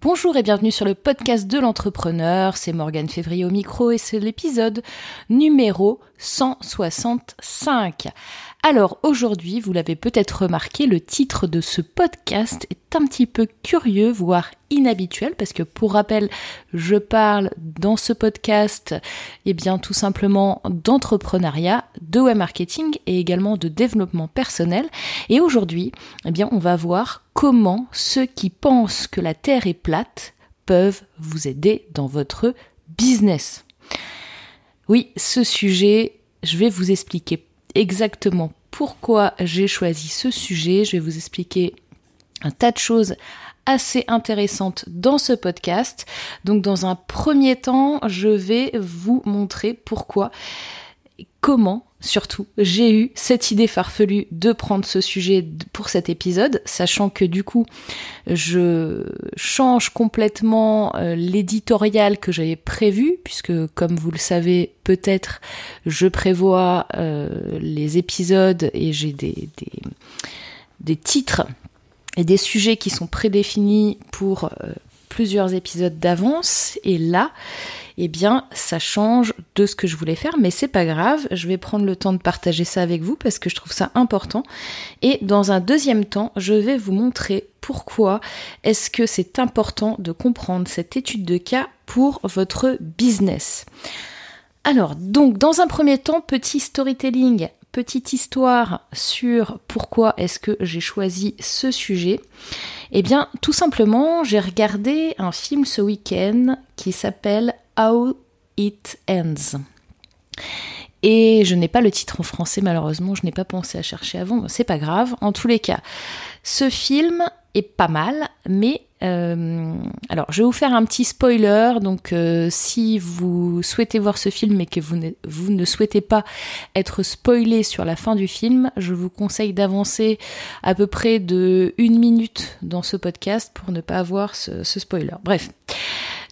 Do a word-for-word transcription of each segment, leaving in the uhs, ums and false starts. Bonjour et bienvenue sur le podcast de l'entrepreneur, c'est Morgane Février au micro et c'est l'épisode numéro cent soixante-cinq. Alors aujourd'hui, vous l'avez peut-être remarqué, le titre de ce podcast est un petit peu curieux, voire inhabituel, parce que pour rappel, je parle dans ce podcast, eh bien tout simplement d'entrepreneuriat, de web marketing et également de développement personnel. Et aujourd'hui, eh bien on va voir comment ceux qui pensent que la Terre est plate peuvent vous aider dans votre business. Oui, ce sujet, je vais vous expliquer exactement pourquoi j'ai choisi ce sujet. Je vais vous expliquer un tas de choses assez intéressantes dans ce podcast. Donc dans un premier temps, je vais vous montrer pourquoi, comment surtout, j'ai eu cette idée farfelue de prendre ce sujet pour cet épisode, sachant que du coup, je change complètement l'éditorial que j'avais prévu, puisque comme vous le savez peut-être, je prévois euh, les épisodes et j'ai des, des, des titres et des sujets qui sont prédéfinis pour euh, plusieurs épisodes d'avance, et là, eh bien, ça change de ce que je voulais faire, mais c'est pas grave, je vais prendre le temps de partager ça avec vous parce que je trouve ça important. Et dans un deuxième temps, je vais vous montrer pourquoi est-ce que c'est important de comprendre cette étude de cas pour votre business. Alors, donc, dans un premier temps, petit storytelling, petite histoire sur pourquoi est-ce que j'ai choisi ce sujet. Eh bien, tout simplement, j'ai regardé un film ce week-end qui s'appelle « How it ends ». Et je n'ai pas le titre en français, malheureusement, je n'ai pas pensé à chercher avant, mais c'est pas grave. En tous les cas, ce film est pas mal, mais... Euh, alors, je vais vous faire un petit spoiler, donc euh, si vous souhaitez voir ce film et que vous ne, vous ne souhaitez pas être spoilé sur la fin du film, je vous conseille d'avancer à peu près de une minute dans ce podcast pour ne pas avoir ce, ce spoiler. Bref,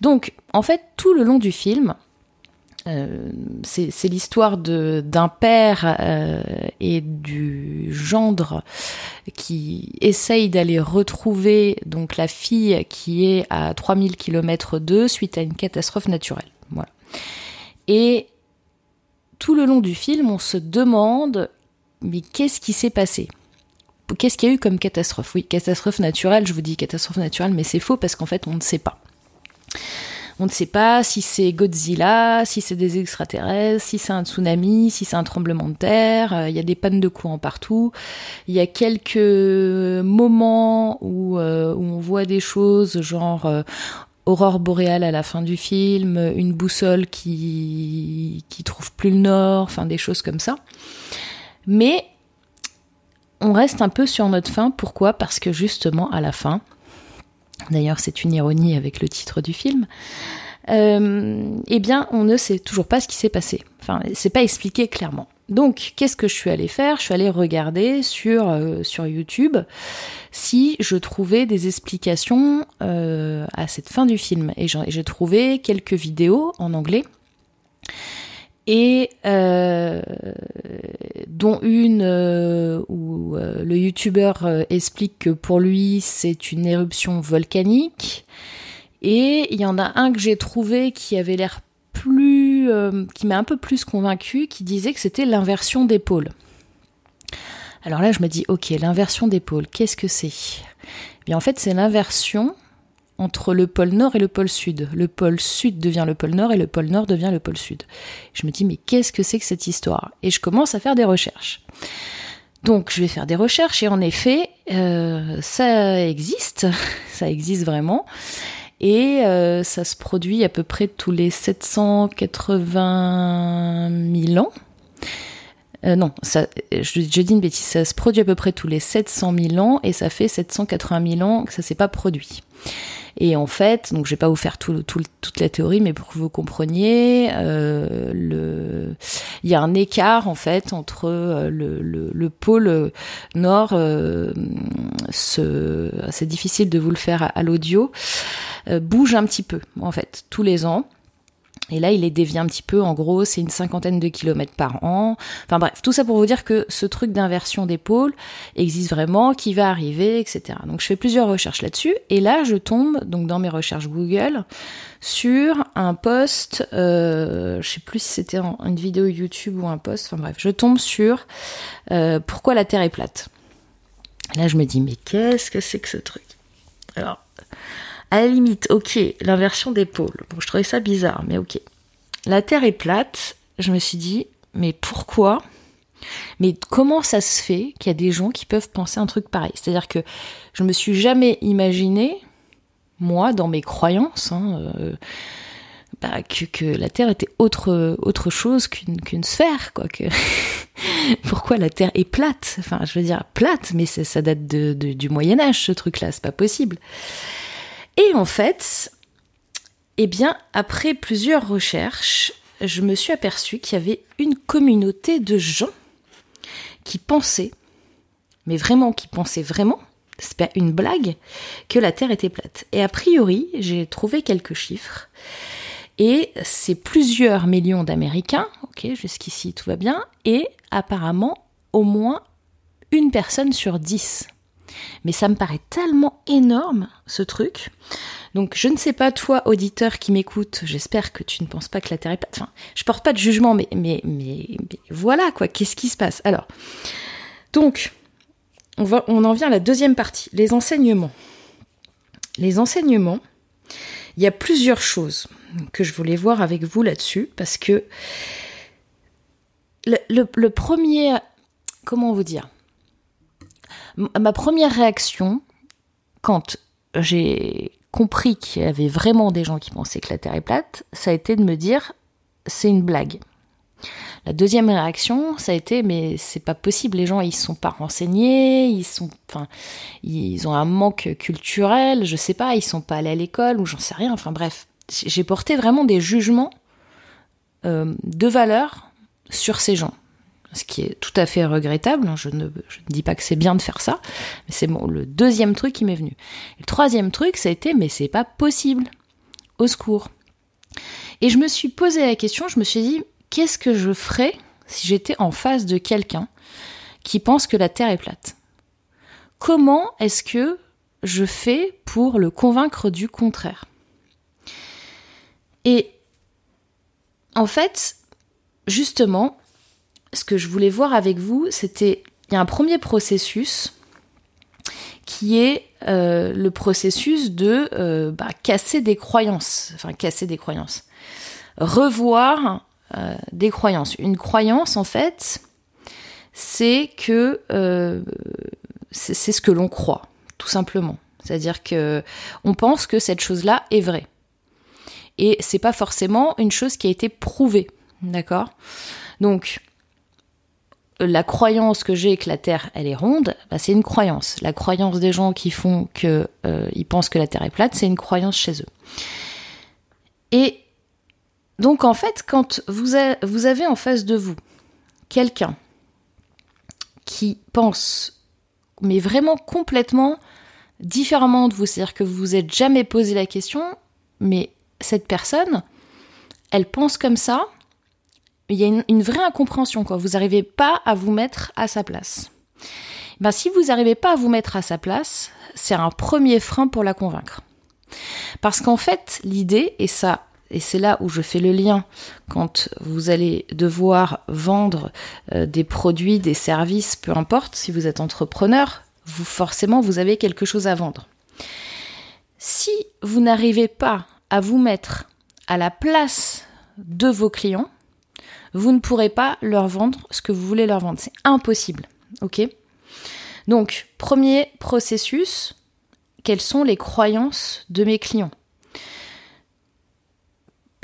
donc en fait, tout le long du film... Euh, c'est, c'est l'histoire de, d'un père euh, et du gendre qui essaye d'aller retrouver donc la fille qui est à trois mille kilomètres d'eux suite à une catastrophe naturelle. Voilà. Et tout le long du film, on se demande mais qu'est-ce qui s'est passé ? Qu'est-ce qu'il y a eu comme catastrophe ? Oui, catastrophe naturelle, je vous dis catastrophe naturelle, mais c'est faux parce qu'en fait, on ne sait pas. On ne sait pas si c'est Godzilla, si c'est des extraterrestres, si c'est un tsunami, si c'est un tremblement de terre. Il y a des pannes de courant partout. Il y a quelques moments où, euh, où on voit des choses genre euh, aurore boréale à la fin du film, une boussole qui qui trouve plus le nord, enfin des choses comme ça. Mais on reste un peu sur notre faim. Pourquoi ? Parce que justement à la fin. D'ailleurs, c'est une ironie avec le titre du film. Euh, eh bien, on ne sait toujours pas ce qui s'est passé. Enfin, c'est pas expliqué clairement. Donc, qu'est-ce que je suis allée faire ? Je suis allée regarder sur, euh, sur YouTube si je trouvais des explications euh, à cette fin du film. Et j'ai, j'ai trouvé quelques vidéos en anglais. Et euh, dont une euh, où euh, le youtubeur euh, explique que pour lui c'est une éruption volcanique, et il y en a un que j'ai trouvé qui avait l'air plus, euh, qui m'a un peu plus convaincue, qui disait que c'était l'inversion des pôles. Alors là je me dis ok, l'inversion des pôles, qu'est-ce que c'est ? Eh bien en fait c'est l'inversion entre le pôle nord et le pôle sud. Le pôle sud devient le pôle nord et le pôle nord devient le pôle sud. Je me dis, mais qu'est-ce que c'est que cette histoire ? Et je commence à faire des recherches. Donc, je vais faire des recherches et en effet, euh, ça existe, ça existe vraiment. Et euh, ça se produit à peu près tous les sept cent quatre-vingt mille ans. Euh, non, ça, je, je dis une bêtise, ça se produit à peu près tous les sept cent mille ans et ça fait sept cent quatre-vingt mille ans que ça s'est pas produit. Et en fait, donc je vais pas vous faire tout, tout, toute la théorie, mais pour que vous compreniez, euh, le, il y a un écart en fait entre le, le, le pôle nord. Euh, ce, c'est difficile de vous le faire à, à l'audio. Euh, bouge un petit peu en fait tous les ans. Et là, il les dévie un petit peu, en gros, c'est une cinquantaine de kilomètres par an. Enfin bref, tout ça pour vous dire que ce truc d'inversion des pôles existe vraiment, qui va arriver, et cetera. Donc je fais plusieurs recherches là-dessus, et là je tombe, donc dans mes recherches Google, sur un post, euh, je sais plus si c'était une vidéo YouTube ou un post, enfin bref, je tombe sur euh, pourquoi la Terre est plate. Là je me dis, mais qu'est-ce que c'est que ce truc ? Alors... À la limite, ok, l'inversion des pôles. Bon, je trouvais ça bizarre, mais ok. La Terre est plate, je me suis dit, mais pourquoi ? Mais comment ça se fait qu'il y a des gens qui peuvent penser un truc pareil ? C'est-à-dire que je me suis jamais imaginé, moi, dans mes croyances, hein, euh, bah, que, que la Terre était autre, autre chose qu'une, qu'une sphère, quoi. Que... Pourquoi la Terre est plate ? Enfin, je veux dire, plate, mais ça, ça date de, de, du Moyen-Âge, ce truc-là, c'est pas possible. Et en fait, eh bien, après plusieurs recherches, je me suis aperçue qu'il y avait une communauté de gens qui pensaient, mais vraiment qui pensaient vraiment, c'est pas une blague, que la Terre était plate. Et a priori, j'ai trouvé quelques chiffres, et c'est plusieurs millions d'Américains, ok, jusqu'ici tout va bien, et apparemment au moins une personne sur dix. Mais ça me paraît tellement énorme, ce truc. Donc, je ne sais pas, toi, auditeur qui m'écoute, j'espère que tu ne penses pas que la Terre est plate. Enfin, je porte pas de jugement, mais, mais, mais, mais voilà, quoi. Qu'est-ce qui se passe ? Alors, donc, on, va, on en vient à la deuxième partie, les enseignements. Les enseignements, il y a plusieurs choses que je voulais voir avec vous là-dessus, parce que le, le, le premier... Comment vous dire ? Ma première réaction, quand j'ai compris qu'il y avait vraiment des gens qui pensaient que la Terre est plate, ça a été de me dire « c'est une blague ». La deuxième réaction, ça a été « mais c'est pas possible, les gens ils sont pas renseignés, ils sont, enfin, ils ont un manque culturel, je sais pas, ils sont pas allés à l'école ou j'en sais rien ». Enfin bref, j'ai porté vraiment des jugements euh, de valeur sur ces gens. Ce qui est tout à fait regrettable, je ne, je ne dis pas que c'est bien de faire ça, mais c'est bon, le deuxième truc qui m'est venu. Le troisième truc, ça a été, mais c'est pas possible, au secours. Et je me suis posé la question, je me suis dit, qu'est-ce que je ferais si j'étais en face de quelqu'un qui pense que la Terre est plate ? Comment est-ce que je fais pour le convaincre du contraire ? Et en fait, justement... Ce que je voulais voir avec vous, c'était... Il y a un premier processus qui est euh, le processus de euh, bah, casser des croyances. Enfin, casser des croyances. Revoir euh, des croyances. Une croyance, en fait, c'est que... Euh, c'est, c'est ce que l'on croit, tout simplement. C'est-à-dire que on pense que cette chose-là est vraie. Et c'est pas forcément une chose qui a été prouvée. D'accord ? Donc... La croyance que j'ai que la Terre, elle est ronde, bah c'est une croyance. La croyance des gens qui font que euh, ils pensent que la Terre est plate, c'est une croyance chez eux. Et donc, en fait, quand vous, a, vous avez en face de vous quelqu'un qui pense, mais vraiment complètement différemment de vous, c'est-à-dire que vous vous êtes jamais posé la question, mais cette personne, elle pense comme ça... Il y a une, une vraie incompréhension, quoi. Vous n'arrivez pas à vous mettre à sa place. Ben, si vous n'arrivez pas à vous mettre à sa place, c'est un premier frein pour la convaincre. Parce qu'en fait, l'idée, et ça, et c'est là où je fais le lien, quand vous allez devoir vendre euh, des produits, des services, peu importe, si vous êtes entrepreneur, vous, forcément, vous avez quelque chose à vendre. Si vous n'arrivez pas à vous mettre à la place de vos clients, vous ne pourrez pas leur vendre ce que vous voulez leur vendre. C'est impossible, ok ? Donc, premier processus, quelles sont les croyances de mes clients ?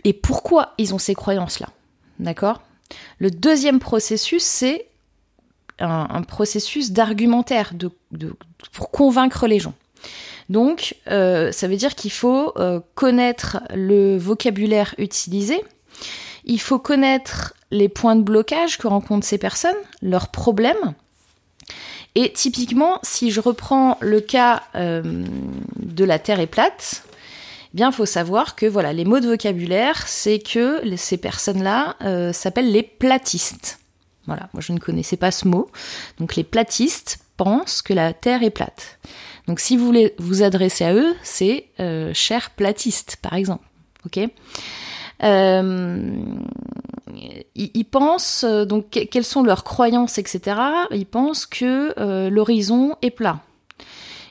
Et pourquoi ils ont ces croyances-là ? D'accord ? Le deuxième processus, c'est un, un processus d'argumentaire de, de, pour convaincre les gens. Donc, euh, ça veut dire qu'il faut euh, connaître le vocabulaire utilisé. Il faut connaître les points de blocage que rencontrent ces personnes, leurs problèmes. Et typiquement, si je reprends le cas euh, de la Terre est plate, bien il faut savoir que voilà, les mots de vocabulaire, c'est que ces personnes-là euh, s'appellent les platistes. Voilà, moi je ne connaissais pas ce mot. Donc les platistes pensent que la Terre est plate. Donc si vous voulez vous adresser à eux, c'est euh, « cher platiste » par exemple. Ok. Euh, ils, ils pensent, donc que, quelles sont leurs croyances, et cetera. Ils pensent que euh, l'horizon est plat.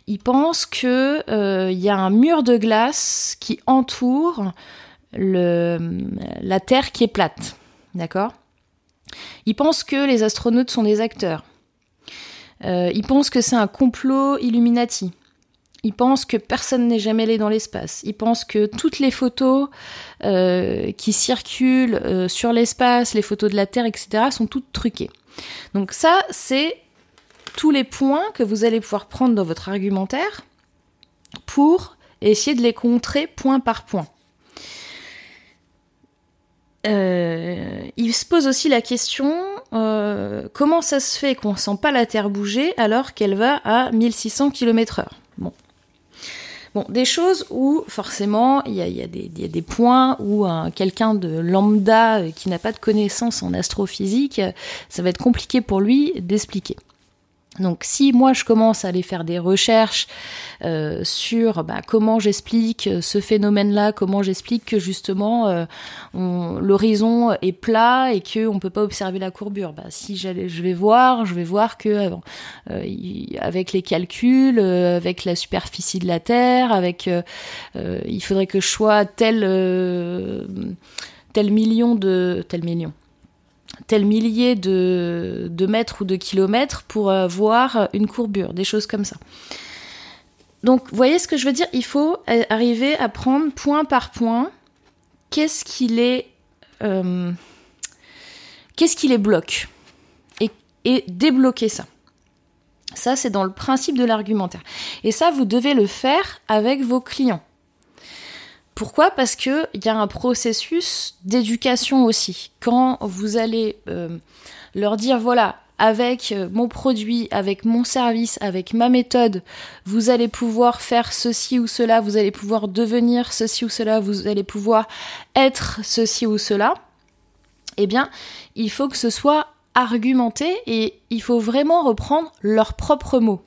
Ils pensent que euh, y a un mur de glace qui entoure le, la Terre qui est plate. D'accord ? Ils pensent que les astronautes sont des acteurs. Euh, ils pensent que c'est un complot Illuminati. Ils pensent que personne n'est jamais allé dans l'espace. Ils pensent que toutes les photos euh, qui circulent euh, sur l'espace, les photos de la Terre, et cetera, sont toutes truquées. Donc ça, c'est tous les points que vous allez pouvoir prendre dans votre argumentaire pour essayer de les contrer point par point. Euh, il se pose aussi la question euh, comment ça se fait qu'on ne sent pas la Terre bouger alors qu'elle va à mille six cents kilomètres heure. Bon. Bon, des choses où forcément il y, y, y a des points où hein, quelqu'un de lambda euh, qui n'a pas de connaissances en astrophysique, euh, ça va être compliqué pour lui d'expliquer. Donc si moi je commence à aller faire des recherches euh, sur bah, comment j'explique ce phénomène-là, comment j'explique que justement euh, on, l'horizon est plat et qu'on ne peut pas observer la courbure, bah, si j'allais, je vais voir, je vais voir que euh, euh, avec les calculs, euh, avec la superficie de la Terre, avec euh, euh, il faudrait que je sois à tel euh, tel million de tel million. tel millier de, de mètres ou de kilomètres pour euh, voir une courbure, des choses comme ça. Donc, vous voyez ce que je veux dire ? Il faut arriver à prendre point par point qu'est-ce qui les, euh, qu'est-ce qui les bloque et, et débloquer ça. Ça, c'est dans le principe de l'argumentaire. Et ça, vous devez le faire avec vos clients. Pourquoi ? Parce qu'il y a un processus d'éducation aussi. Quand vous allez euh, leur dire, voilà, avec mon produit, avec mon service, avec ma méthode, vous allez pouvoir faire ceci ou cela, vous allez pouvoir devenir ceci ou cela, vous allez pouvoir être ceci ou cela, eh bien, il faut que ce soit argumenté et il faut vraiment reprendre leurs propres mots.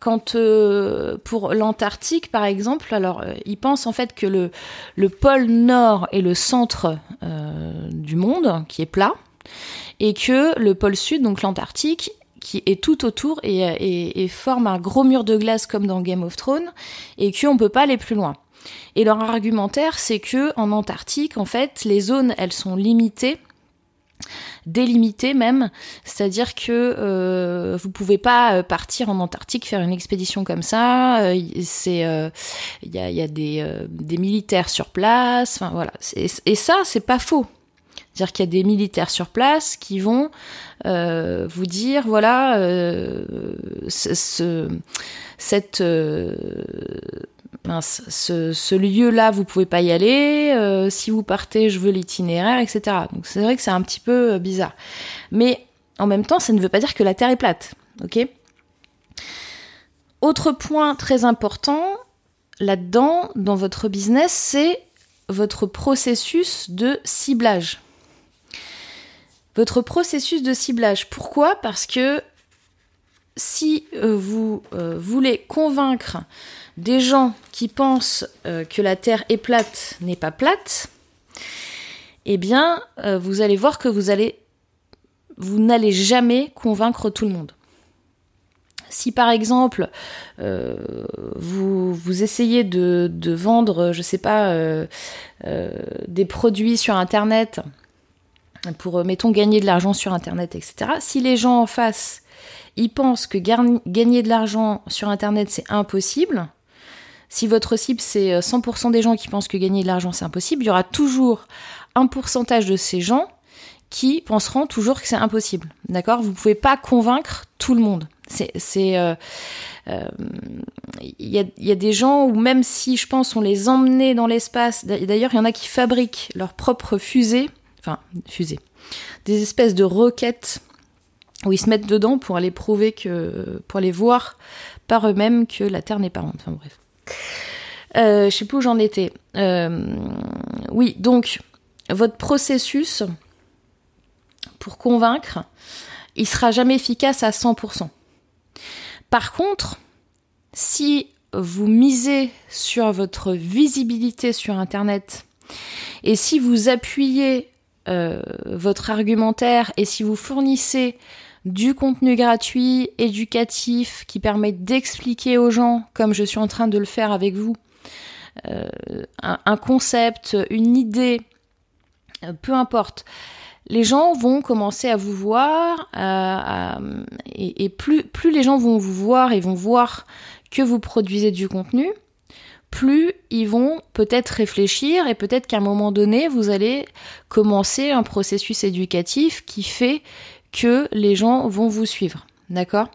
Quand euh, pour l'Antarctique, par exemple, alors euh, ils pensent en fait que le, le pôle nord est le centre euh, du monde, qui est plat, et que le pôle sud, donc l'Antarctique, qui est tout autour et, et, et forme un gros mur de glace comme dans Game of Thrones, et qu'on ne peut pas aller plus loin. Et leur argumentaire, c'est que en Antarctique, en fait, les zones, elles sont limitées, délimité même, c'est-à-dire que euh, vous pouvez pas partir en Antarctique faire une expédition comme ça. Euh, c'est il euh, y a, y a des, euh, des militaires sur place. Enfin voilà. Et, et ça c'est pas faux, c'est-à-dire qu'il y a des militaires sur place qui vont euh, vous dire voilà euh, ce, ce cette euh, mince, ce, ce lieu-là, vous pouvez pas y aller, euh, si vous partez, je veux l'itinéraire, et cetera. Donc c'est vrai que c'est un petit peu bizarre. Mais en même temps, ça ne veut pas dire que la Terre est plate, ok ? Autre point très important, là-dedans, dans votre business, c'est votre processus de ciblage. Votre processus de ciblage, pourquoi ? Parce que si vous euh, voulez convaincre des gens qui pensent euh, que la Terre est plate n'est pas plate, eh bien, euh, vous allez voir que vous allez, vous n'allez jamais convaincre tout le monde. Si par exemple, euh, vous, vous essayez de, de vendre, je ne sais pas, euh, euh, des produits sur Internet pour, mettons, gagner de l'argent sur Internet, et cetera, si les gens en face ils pensent que garni- gagner de l'argent sur Internet, c'est impossible. Si votre cible, c'est cent pour cent des gens qui pensent que gagner de l'argent, c'est impossible, il y aura toujours un pourcentage de ces gens qui penseront toujours que c'est impossible. D'accord ? Vous ne pouvez pas convaincre tout le monde. C'est, c'est, euh, euh, y a, y a des gens où même si, je pense, on les emmenait dans l'espace, d'ailleurs, il y en a qui fabriquent leurs propres fusées, enfin, fusées, des espèces de roquettes où ils se mettent dedans pour aller prouver que, pour aller voir par eux-mêmes que la Terre n'est pas ronde. Enfin bref. Euh, je sais plus où j'en étais. Euh, oui, donc, votre processus pour convaincre, il sera jamais efficace à cent pour cent. Par contre, si vous misez sur votre visibilité sur Internet et si vous appuyez euh, votre argumentaire et si vous fournissez du contenu gratuit, éducatif, qui permet d'expliquer aux gens, comme je suis en train de le faire avec vous, euh, un, un concept, une idée, euh, peu importe. Les gens vont commencer à vous voir, à, à, et, et plus, plus les gens vont vous voir et vont voir que vous produisez du contenu, plus ils vont peut-être réfléchir et peut-être qu'à un moment donné, vous allez commencer un processus éducatif qui fait que les gens vont vous suivre, d'accord ?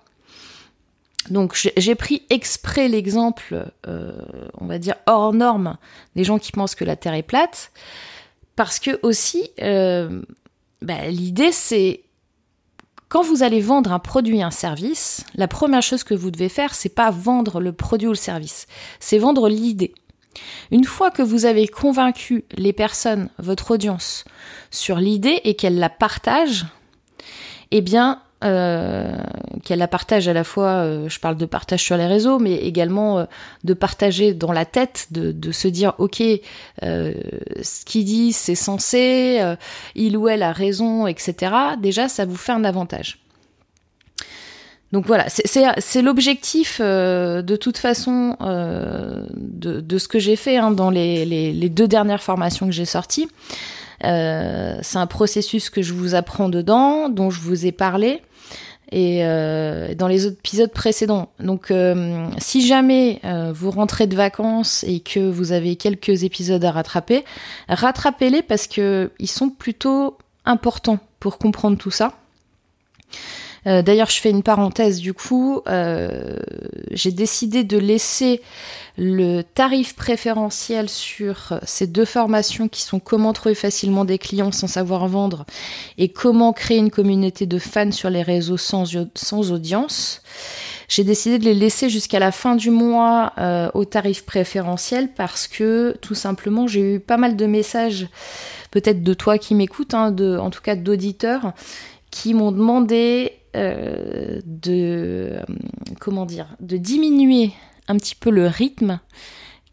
Donc j'ai pris exprès l'exemple, euh, on va dire hors norme, des gens qui pensent que la Terre est plate, parce que aussi, euh, bah, l'idée c'est, quand vous allez vendre un produit, un service, la première chose que vous devez faire, c'est pas vendre le produit ou le service, c'est vendre l'idée. Une fois que vous avez convaincu les personnes, votre audience, sur l'idée et qu'elles la partagent, eh bien, euh, qu'elle la partage à la fois, euh, je parle de partage sur les réseaux, mais également euh, de partager dans la tête, de, de se dire, ok, euh, ce qu'il dit, c'est sensé, euh, il ou elle a raison, et cetera. Déjà, ça vous fait un avantage. Donc voilà, c'est, c'est, c'est l'objectif euh, de toute façon euh, de, de ce que j'ai fait hein, dans les, les, les deux dernières formations que j'ai sorties. Euh, c'est un processus que je vous apprends dedans, dont je vous ai parlé, et euh, dans les autres épisodes précédents. Donc, euh, si jamais euh, vous rentrez de vacances et que vous avez quelques épisodes à rattraper, rattrapez-les parce que ils sont plutôt importants pour comprendre tout ça. Euh, d'ailleurs, je fais une parenthèse du coup. Euh, j'ai décidé de laisser le tarif préférentiel sur ces deux formations qui sont comment trouver facilement des clients sans savoir vendre et comment créer une communauté de fans sur les réseaux sans, sans audience. J'ai décidé de les laisser jusqu'à la fin du mois euh, au tarif préférentiel parce que tout simplement j'ai eu pas mal de messages, peut-être de toi qui m'écoutes, hein, de, en tout cas d'auditeurs, qui m'ont demandé euh, de euh, comment dire, de diminuer un petit peu le rythme,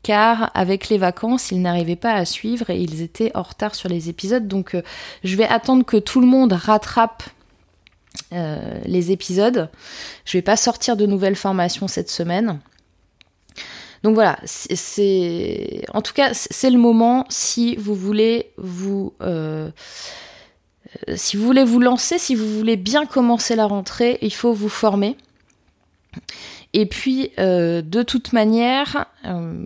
car avec les vacances, ils n'arrivaient pas à suivre et ils étaient en retard sur les épisodes. Donc euh, je vais attendre que tout le monde rattrape euh, les épisodes. Je vais pas sortir de nouvelles formations cette semaine. Donc voilà, c'est, c'est... en tout cas, c'est le moment si vous voulez vous... Euh... Si vous voulez vous lancer, si vous voulez bien commencer la rentrée, il faut vous former. Et puis, euh, de toute manière, euh,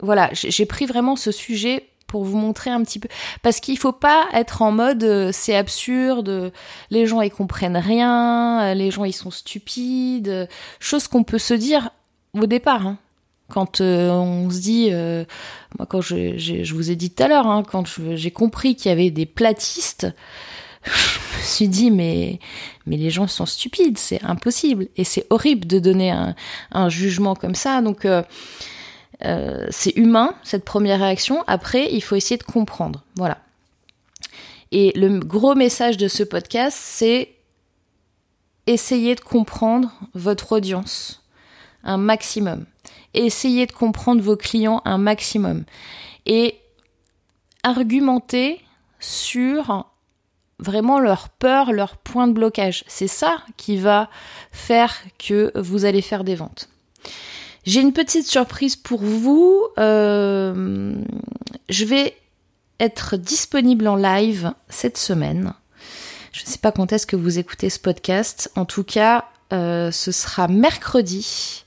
voilà, j'ai pris vraiment ce sujet pour vous montrer un petit peu. Parce qu'il faut pas être en mode euh, c'est absurde, les gens ils comprennent rien, les gens ils sont stupides. Chose qu'on peut se dire au départ, hein. Quand euh, on se dit, euh, moi quand je, je, je vous ai dit tout à l'heure, hein, quand je, j'ai compris qu'il y avait des platistes, je me suis dit mais mais les gens sont stupides, c'est impossible et c'est horrible de donner un, un jugement comme ça. Donc euh, euh, c'est humain cette première réaction. Après il faut essayer de comprendre, voilà. Et le gros message de ce podcast, c'est essayer de comprendre votre audience un maximum. Essayez de comprendre vos clients un maximum et argumenter sur vraiment leur peur, leur point de blocage. C'est ça qui va faire que vous allez faire des ventes. J'ai une petite surprise pour vous. Euh, je vais être disponible en live cette semaine. Je ne sais pas quand est-ce que vous écoutez ce podcast. En tout cas, euh, ce sera mercredi.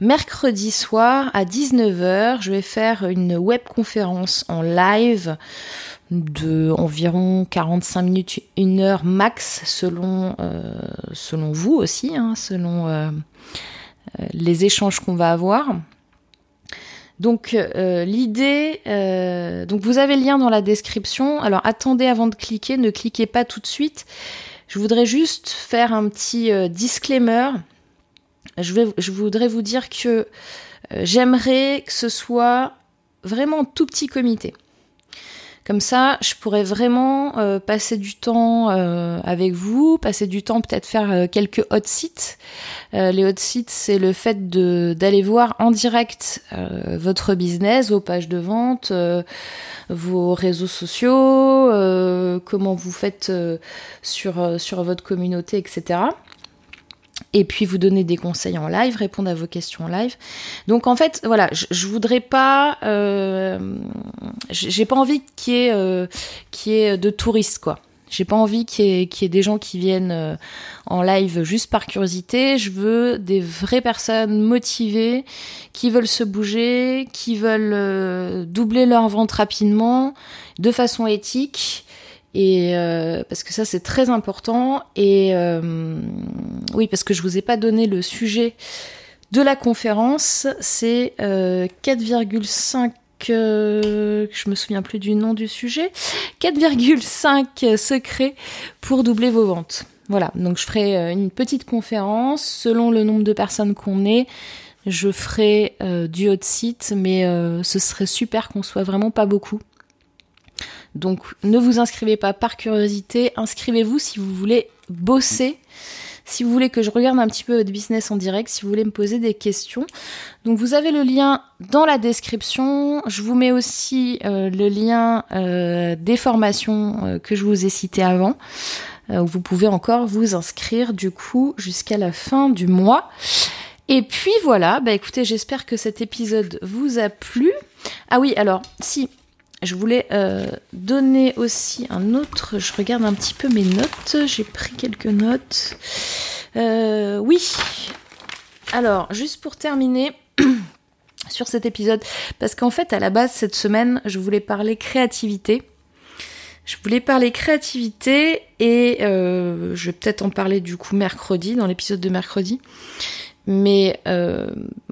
Mercredi soir à dix-neuf heures, je vais faire une webconférence en live de environ quarante-cinq minutes, une heure max selon euh, selon vous aussi, hein, selon euh, les échanges qu'on va avoir. Donc euh, l'idée, euh, donc vous avez le lien dans la description. Alors attendez avant de cliquer, ne cliquez pas tout de suite. Je voudrais juste faire un petit euh, disclaimer. Je, vais, je voudrais vous dire que Euh, j'aimerais que ce soit vraiment tout petit comité. Comme ça, je pourrais vraiment euh, passer du temps euh, avec vous, passer du temps, peut-être faire euh, quelques hot sites. Euh, les hot sites, c'est le fait de, d'aller voir en direct euh, votre business, vos pages de vente, euh, vos réseaux sociaux, euh, comment vous faites euh, sur, euh, sur votre communauté, et cetera. Et puis vous donner des conseils en live, répondre à vos questions en live. Donc en fait, voilà, je, je voudrais pas, euh, j'ai pas envie qu'il y ait, euh, qu'il y ait de touristes quoi. J'ai pas envie qu'il y ait, qu'il y ait des gens qui viennent en live juste par curiosité. Je veux des vraies personnes motivées, qui veulent se bouger, qui veulent doubler leur vente rapidement, de façon éthique. Et euh, parce que ça c'est très important et euh, oui parce que je vous ai pas donné le sujet de la conférence, c'est euh, quatre virgule cinq euh, je me souviens plus du nom du sujet, quatre virgule cinq secrets pour doubler vos ventes. Voilà, donc je ferai une petite conférence selon le nombre de personnes qu'on est. Je ferai euh, du hot site mais euh, ce serait super qu'on soit vraiment pas beaucoup. Donc ne vous inscrivez pas par curiosité, inscrivez-vous si vous voulez bosser, si vous voulez que je regarde un petit peu votre business en direct, si vous voulez me poser des questions. Donc vous avez le lien dans la description, je vous mets aussi euh, le lien euh, des formations euh, que je vous ai citées avant. Euh, vous pouvez encore vous inscrire du coup jusqu'à la fin du mois. Et puis voilà, bah écoutez, j'espère que cet épisode vous a plu. Ah oui, alors si... Je voulais euh, donner aussi un autre... Je regarde un petit peu mes notes. J'ai pris quelques notes. Euh, oui. Alors, juste pour terminer sur cet épisode, parce qu'en fait, à la base, cette semaine, je voulais parler créativité. Je voulais parler créativité et euh, je vais peut-être en parler du coup mercredi, dans l'épisode de mercredi. Mais euh,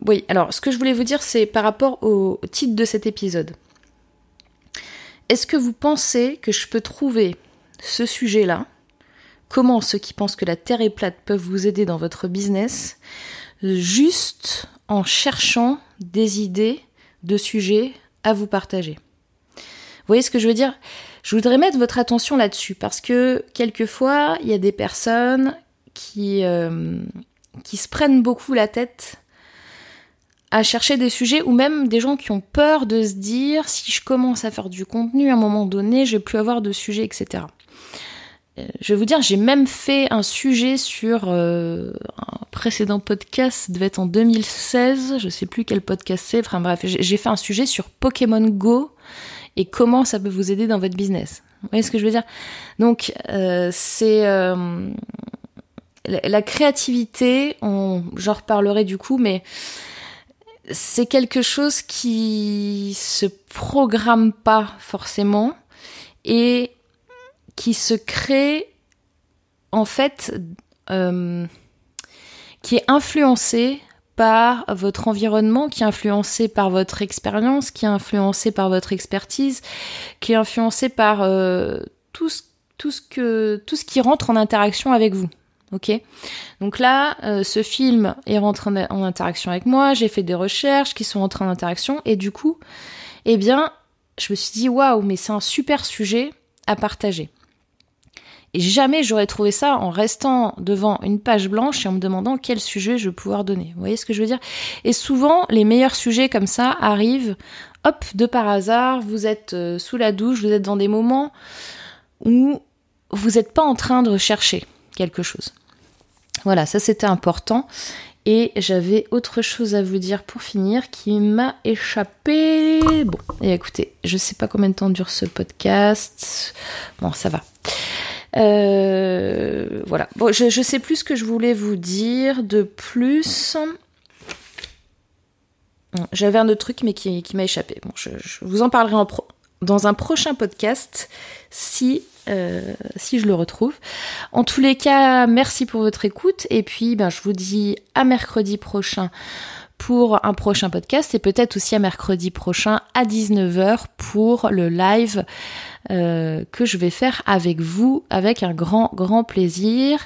oui, alors, ce que je voulais vous dire, c'est par rapport au titre de cet épisode. Est-ce que vous pensez que je peux trouver ce sujet-là ? Comment ceux qui pensent que la Terre est plate peuvent vous aider dans votre business ? Juste en cherchant des idées de sujets à vous partager. Vous voyez ce que je veux dire ? Je voudrais mettre votre attention là-dessus parce que quelquefois, il y a des personnes qui, euh, qui se prennent beaucoup la tête à chercher des sujets ou même des gens qui ont peur de se dire si je commence à faire du contenu à un moment donné, je vais plus avoir de sujets, et cetera. Je vais vous dire, j'ai même fait un sujet sur euh, un précédent podcast, ça devait être en deux mille seize, je sais plus quel podcast c'est, enfin bref, j'ai fait un sujet sur Pokémon Go et comment ça peut vous aider dans votre business. Vous voyez ce que je veux dire ? Donc, euh, c'est... Euh, la créativité, on, j'en reparlerai du coup, mais... C'est quelque chose qui se programme pas forcément et qui se crée, en fait, euh, qui est influencé par votre environnement, qui est influencé par votre expérience, qui est influencé par votre expertise, qui est influencé par euh, tout ce, tout ce que, tout ce qui rentre en interaction avec vous. Ok, donc là, euh, ce film est rentré en, en interaction avec moi, j'ai fait des recherches qui sont rentrées en interaction, et du coup, eh bien, je me suis dit, waouh, mais c'est un super sujet à partager. Et jamais j'aurais trouvé ça en restant devant une page blanche et en me demandant quel sujet je vais pouvoir donner. Vous voyez ce que je veux dire ? Et souvent, les meilleurs sujets comme ça arrivent, hop, de par hasard, vous êtes euh, sous la douche, vous êtes dans des moments où vous n'êtes pas en train de rechercher quelque chose. Voilà, ça c'était important. Et j'avais autre chose à vous dire pour finir qui m'a échappé. Bon, et écoutez, je sais pas combien de temps dure ce podcast. Bon, ça va. Euh, voilà. Bon, je, je sais plus ce que je voulais vous dire de plus. J'avais un autre truc mais qui, qui m'a échappé. Bon, je, je vous en parlerai en pro. Dans un prochain podcast, si, euh, si je le retrouve. En tous les cas, merci pour votre écoute. Et puis, ben, je vous dis à mercredi prochain pour un prochain podcast. Et peut-être aussi à mercredi prochain à dix-neuf heures pour le live euh, que je vais faire avec vous, avec un grand, grand plaisir.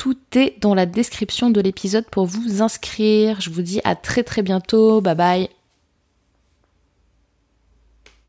Tout est dans la description de l'épisode pour vous inscrire. Je vous dis à très très bientôt. Bye bye.